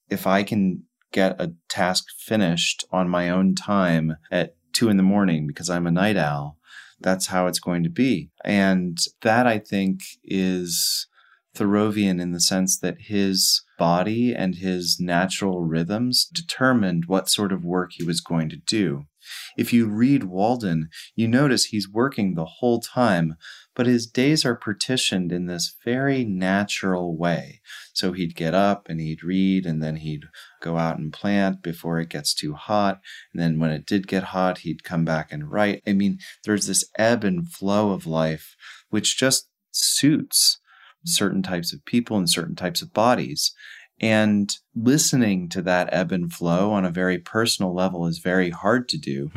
if I can get a task finished on my own time at 2 a.m. because I'm a night owl, that's how it's going to be. And that, I think, is Thoreauvian in the sense that his body and his natural rhythms determined what sort of work he was going to do. If you read Walden, you notice he's working the whole time, but his days are partitioned in this very natural way. So he'd get up and he'd read, and then he'd go out and plant before it gets too hot. And then when it did get hot, he'd come back and write. I mean, there's this ebb and flow of life, which just suits certain types of people and certain types of bodies. And listening to that ebb and flow on a very personal level is very hard to do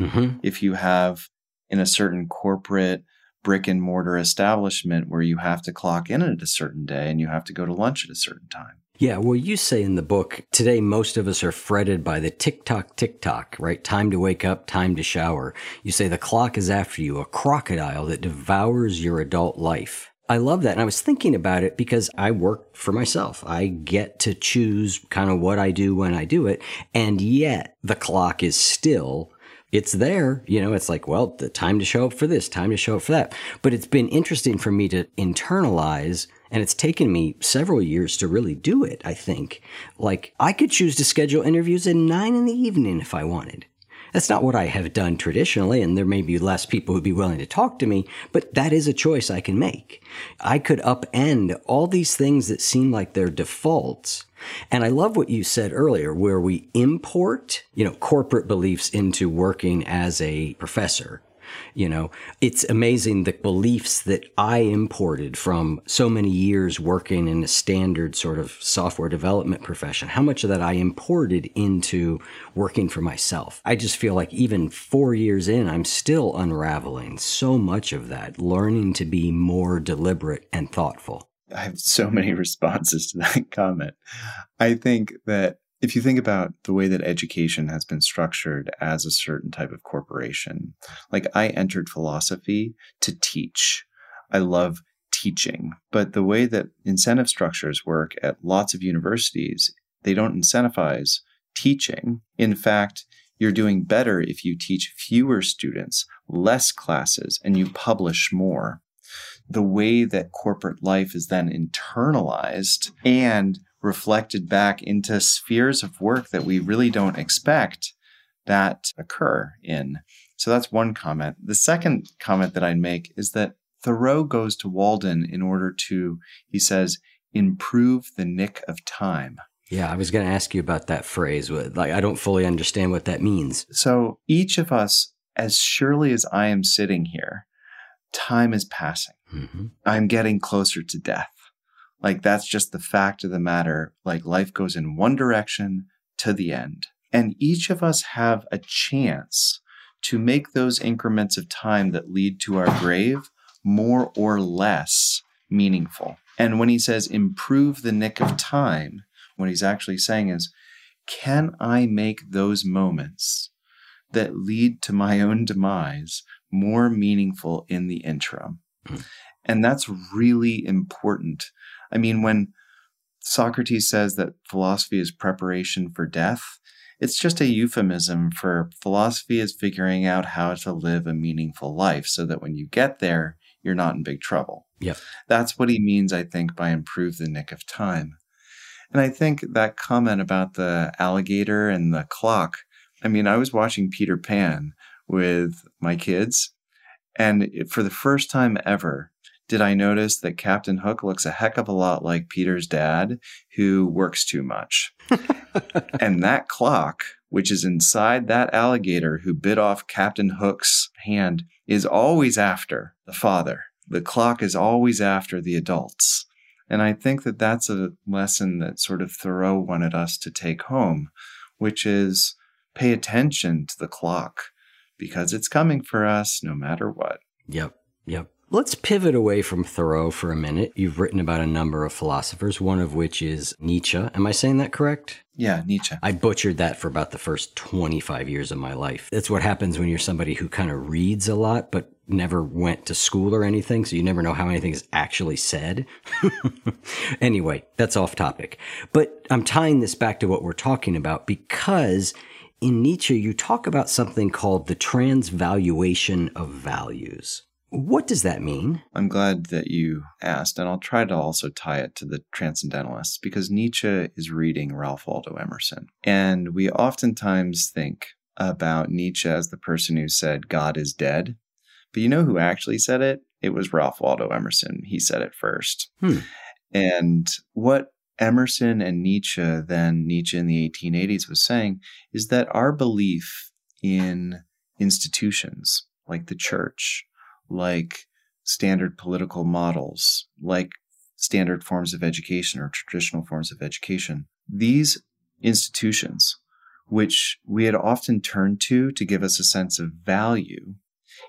if you have in a certain corporate brick and mortar establishment where you have to clock in at a certain day and you have to go to lunch at a certain time. Yeah. Well, you say in the book, today, most of us are fretted by the tick-tock, right? Time to wake up, time to shower. You say the clock is after you, a crocodile that devours your adult life. I love that. And I was thinking about it because I work for myself. I get to choose kind of what I do when I do it. And yet the clock is still, it's there. You know, it's like, well, the time to show up for this, time to show up for that. But it's been interesting for me to internalize, and it's taken me several years to really do it, I think. Like, I could choose to schedule interviews at 9 PM if I wanted. That's not what I have done traditionally, and there may be less people who'd be willing to talk to me, but that is a choice I can make. I could upend all these things that seem like they're defaults. And I love what you said earlier, where we import, you know, corporate beliefs into working as a professor. You know, it's amazing the beliefs that I imported from so many years working in a standard sort of software development profession, how much of that I imported into working for myself. I just feel like even 4 years in, I'm still unraveling so much of that, learning to be more deliberate and thoughtful. I have so many responses to that comment. I think that if you think about the way that education has been structured as a certain type of corporation, like I entered philosophy to teach. I love teaching, but the way that incentive structures work at lots of universities, they don't incentivize teaching. In fact, you're doing better if you teach fewer students, less classes, and you publish more. The way that corporate life is then internalized and reflected back into spheres of work that we really don't expect that occur in. So that's one comment. The second comment that I'd make is that Thoreau goes to Walden in order to, he says, improve the nick of time. Yeah, I was going to ask you about that phrase. Like, I don't fully understand what that means. So each of us, as surely as I am sitting here, time is passing. I'm getting closer to death. Like, that's just the fact of the matter. Like, life goes in one direction to the end. And each of us have a chance to make those increments of time that lead to our grave more or less meaningful. And when he says improve the nick of time, what he's actually saying is, can I make those moments that lead to my own demise more meaningful in the interim? And that's really important. I mean, when Socrates says that philosophy is preparation for death, it's just a euphemism for philosophy is figuring out how to live a meaningful life so that when you get there, you're not in big trouble. Yep. That's what he means, I think, by improve the nick of time. And I think that comment about the alligator and the clock, I mean, I was watching Peter Pan with my kids, and for the first time ever, did I notice that Captain Hook looks a heck of a lot like Peter's dad, who works too much. And that clock, which is inside that alligator who bit off Captain Hook's hand, is always after the father. The clock is always after the adults. And I think that that's a lesson that sort of Thoreau wanted us to take home, which is pay attention to the clock because it's coming for us no matter what. Yep. Let's pivot away from Thoreau for a minute. You've written about a number of philosophers, one of which is Nietzsche. Am I saying that correct? Yeah, Nietzsche. I butchered that for about the first 25 years of my life. That's what happens when you're somebody who kind of reads a lot, but never went to school or anything, so you never know how anything is actually said. Anyway, that's off topic. But I'm tying this back to what we're talking about because in Nietzsche, you talk about something called the transvaluation of values. What does that mean? I'm glad that you asked, and I'll try to also tie it to the transcendentalists because Nietzsche is reading Ralph Waldo Emerson. And we oftentimes think about Nietzsche as the person who said, God is dead. But you know who actually said it? It was Ralph Waldo Emerson. He said it first. And what Emerson and Nietzsche, then Nietzsche in the 1880s, was saying is that our belief in institutions like the church, like standard political models, like standard forms of education or traditional forms of education, these institutions, which we had often turned to give us a sense of value.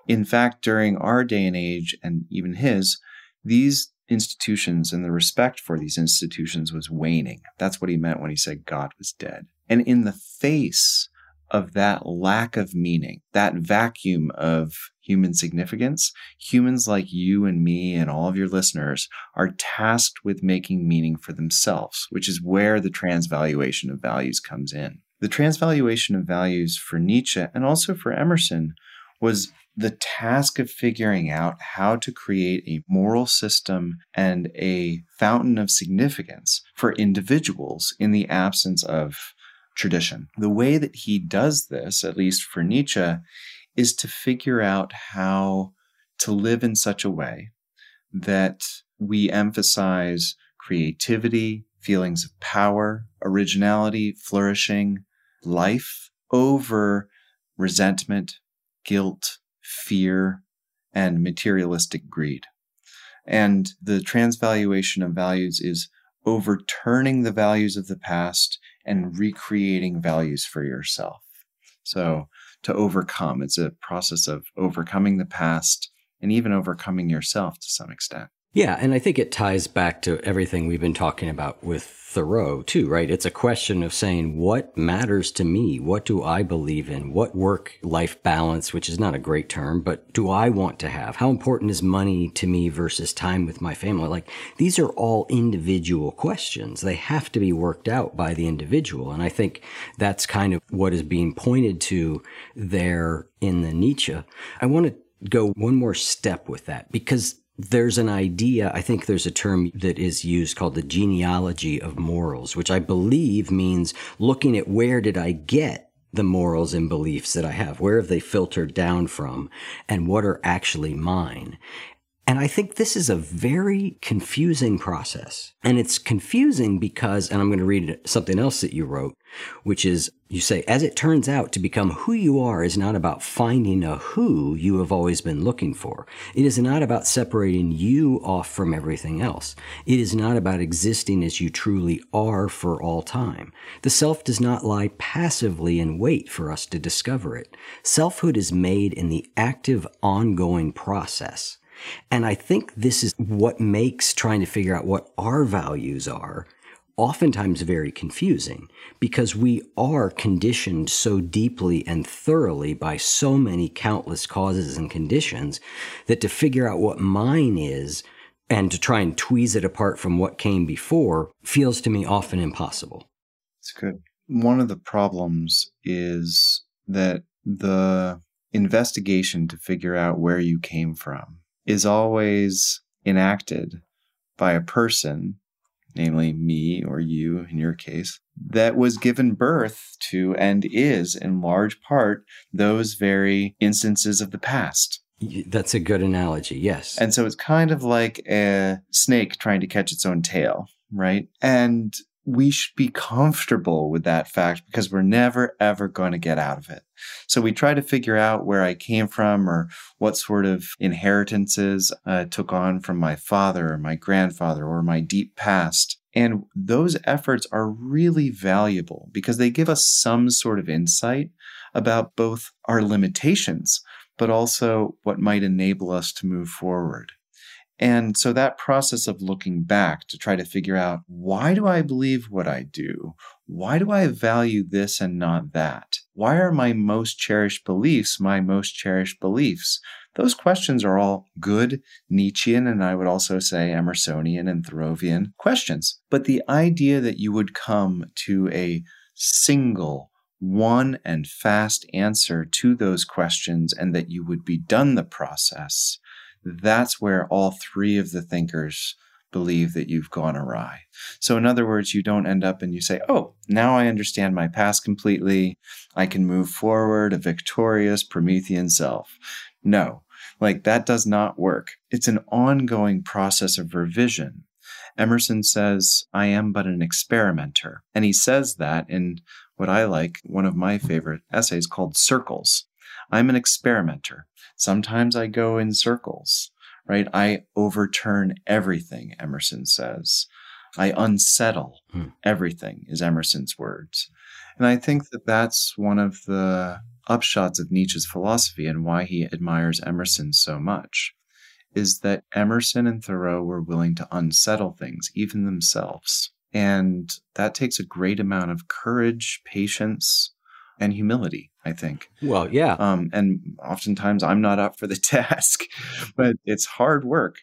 In fact, during our day and age, and even his, these institutions and the respect for these institutions was waning. That's what he meant when he said God was dead. And in the face of that lack of meaning, that vacuum of human significance, humans like you and me and all of your listeners are tasked with making meaning for themselves, which is where the transvaluation of values comes in. The transvaluation of values for Nietzsche and also for Emerson was the task of figuring out how to create a moral system and a fountain of significance for individuals in the absence of tradition. The way that he does this, at least for Nietzsche, is to figure out how to live in such a way that we emphasize creativity, feelings of power, originality, flourishing, life over resentment, guilt, fear, and materialistic greed. And the transvaluation of values is overturning the values of the past and recreating values for yourself. So to overcome, it's a process of overcoming the past and even overcoming yourself to some extent. Yeah, and I think it ties back to everything we've been talking about with Thoreau too, right? It's a question of saying, what matters to me? What do I believe in? What work-life balance, which is not a great term, but do I want to have? How important is money to me versus time with my family? Like, these are all individual questions. They have to be worked out by the individual. And I think that's kind of what is being pointed to there in the Nietzsche. I want to go one more step with that because there's an idea, I think there's a term that is used called the genealogy of morals, which I believe means looking at where did I get the morals and beliefs that I have? Where have they filtered down from? And what are actually mine? And I think this is a very confusing process. And it's confusing because, and I'm going to read something else that you wrote, which is, you say, as it turns out, to become who you are is not about finding a who you have always been looking for. It is not about separating you off from everything else. It is not about existing as you truly are for all time. The self does not lie passively in wait for us to discover it. Selfhood is made in the active, ongoing process. And I think this is what makes trying to figure out what our values are oftentimes very confusing, because we are conditioned so deeply and thoroughly by so many countless causes and conditions that to figure out what mine is and to try and tweeze it apart from what came before feels to me often impossible. It's good. One of the problems is that the investigation to figure out where you came from is always enacted by a person, namely me or you in your case, that was given birth to and is in large part those very instances of the past. That's a good analogy, yes. And so it's kind of like a snake trying to catch its own tail, right? And we should be comfortable with that fact because we're never, ever going to get out of it. So we try to figure out where I came from or what sort of inheritances I took on from my father or my grandfather or my deep past. And those efforts are really valuable because they give us some sort of insight about both our limitations, but also what might enable us to move forward. And so that process of looking back to try to figure out, why do I believe what I do? Why do I value this and not that? Why are my most cherished beliefs? Those questions are all good Nietzschean, and I would also say Emersonian and Thoreauvian questions. But the idea that you would come to a single one and fast answer to those questions and that you would be done the process, that's where all three of the thinkers believe that you've gone awry. So in other words, you don't end up and you say, oh, now I understand my past completely. I can move forward a victorious Promethean self. No, like that does not work. It's an ongoing process of revision. Emerson says, I am but an experimenter. And he says that in what I like, one of my favorite essays called Circles. I'm an experimenter. Sometimes I go in circles, right? I overturn everything, Emerson says. I unsettle everything is Emerson's words. And I think that that's one of the upshots of Nietzsche's philosophy and why he admires Emerson so much, is that Emerson and Thoreau were willing to unsettle things, even themselves. And that takes a great amount of courage, patience, and humility, I think. Well, yeah. And oftentimes I'm not up for the task, but it's hard work.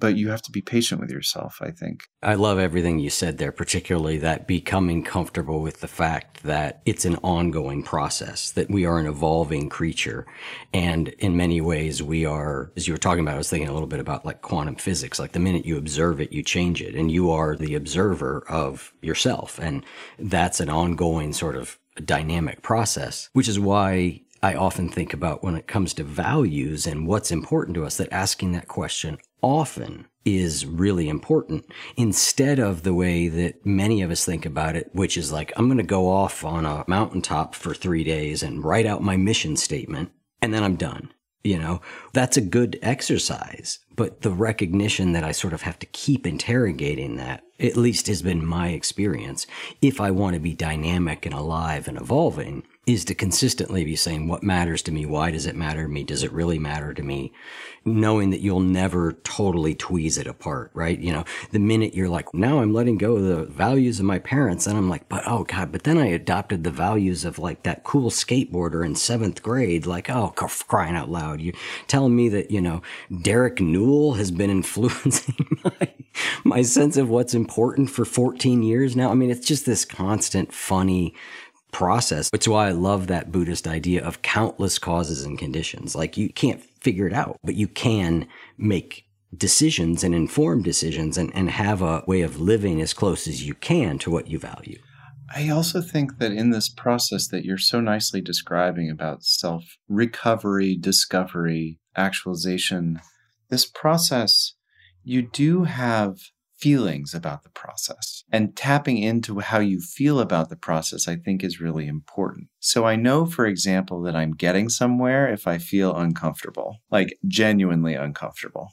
But you have to be patient with yourself, I think. I love everything you said there, particularly that becoming comfortable with the fact that it's an ongoing process, that we are an evolving creature. And in many ways, we are, as you were talking about, I was thinking a little bit about like quantum physics, like the minute you observe it, you change it, and you are the observer of yourself. And that's an ongoing sort of dynamic process, which is why I often think about when it comes to values and what's important to us, that asking that question often is really important instead of the way that many of us think about it, which is like, I'm going to go off on a mountaintop for 3 days and write out my mission statement, and then I'm done. You know, that's a good exercise, but the recognition that I sort of have to keep interrogating that, at least has been my experience, if I want to be dynamic and alive and evolving, is to consistently be saying, what matters to me? Why does it matter to me? Does it really matter to me? Knowing that you'll never totally tweeze it apart, right? You know, the minute you're like, now I'm letting go of the values of my parents, and I'm like, but oh God, but then I adopted the values of like that cool skateboarder in 7th grade, like, oh, crying out loud. You're telling me that, you know, Derek Newell has been influencing my sense of what's important for 14 years now. I mean, it's just this constant funny process. It's why I love that Buddhist idea of countless causes and conditions. Like you can't figure it out, but you can make decisions and informed decisions and have a way of living as close as you can to what you value. I also think that in this process that you're so nicely describing about self-recovery, discovery, actualization, this process, you do have feelings about the process. And tapping into how you feel about the process, I think, is really important. So I know, for example, that I'm getting somewhere if I feel uncomfortable, like genuinely uncomfortable.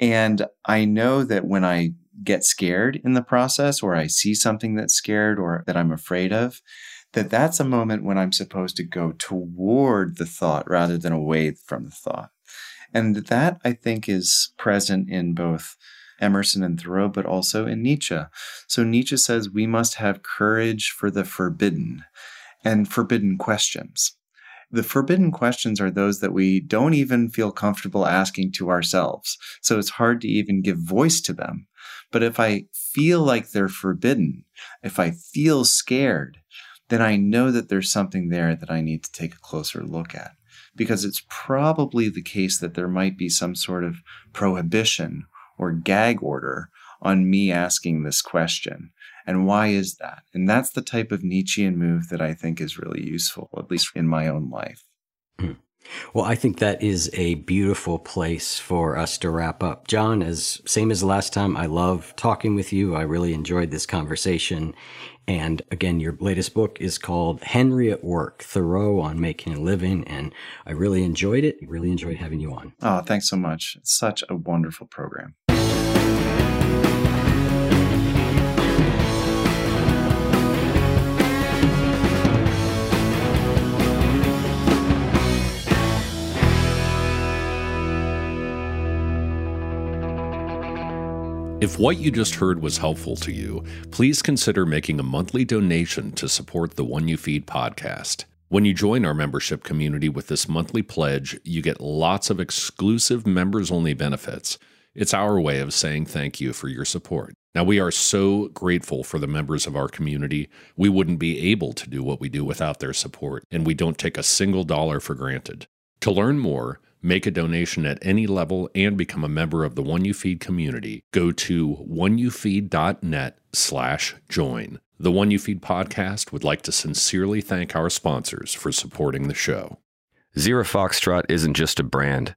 And I know that when I get scared in the process, or I see something that's scared or that I'm afraid of, that that's a moment when I'm supposed to go toward the thought rather than away from the thought. And that, I think, is present in both Emerson and Thoreau, but also in Nietzsche. So Nietzsche says we must have courage for the forbidden and forbidden questions. The forbidden questions are those that we don't even feel comfortable asking to ourselves. So it's hard to even give voice to them. But if I feel like they're forbidden, if I feel scared, then I know that there's something there that I need to take a closer look at, because it's probably the case that there might be some sort of prohibition or gag order on me asking this question. And why is that? And that's the type of Nietzschean move that I think is really useful, at least in my own life. Well, I think that is a beautiful place for us to wrap up. John, same as the last time, I love talking with you. I really enjoyed this conversation. And again, your latest book is called Henry at Work, Thoreau on Making a Living. And I really enjoyed it. I really enjoyed having you on. Oh, thanks so much. It's such a wonderful program. If what you just heard was helpful to you, please consider making a monthly donation to support the One You Feed podcast. When you join our membership community with this monthly pledge, you get lots of exclusive members-only benefits. It's our way of saying thank you for your support. Now, we are so grateful for the members of our community. We wouldn't be able to do what we do without their support, and we don't take a single dollar for granted. To learn more, Make a donation at any level and become a member of the One You Feed community. Go to oneyoufeed.net/join. The One You Feed podcast would like to sincerely thank our sponsors for supporting the show. Zero Foxtrot isn't just a brand.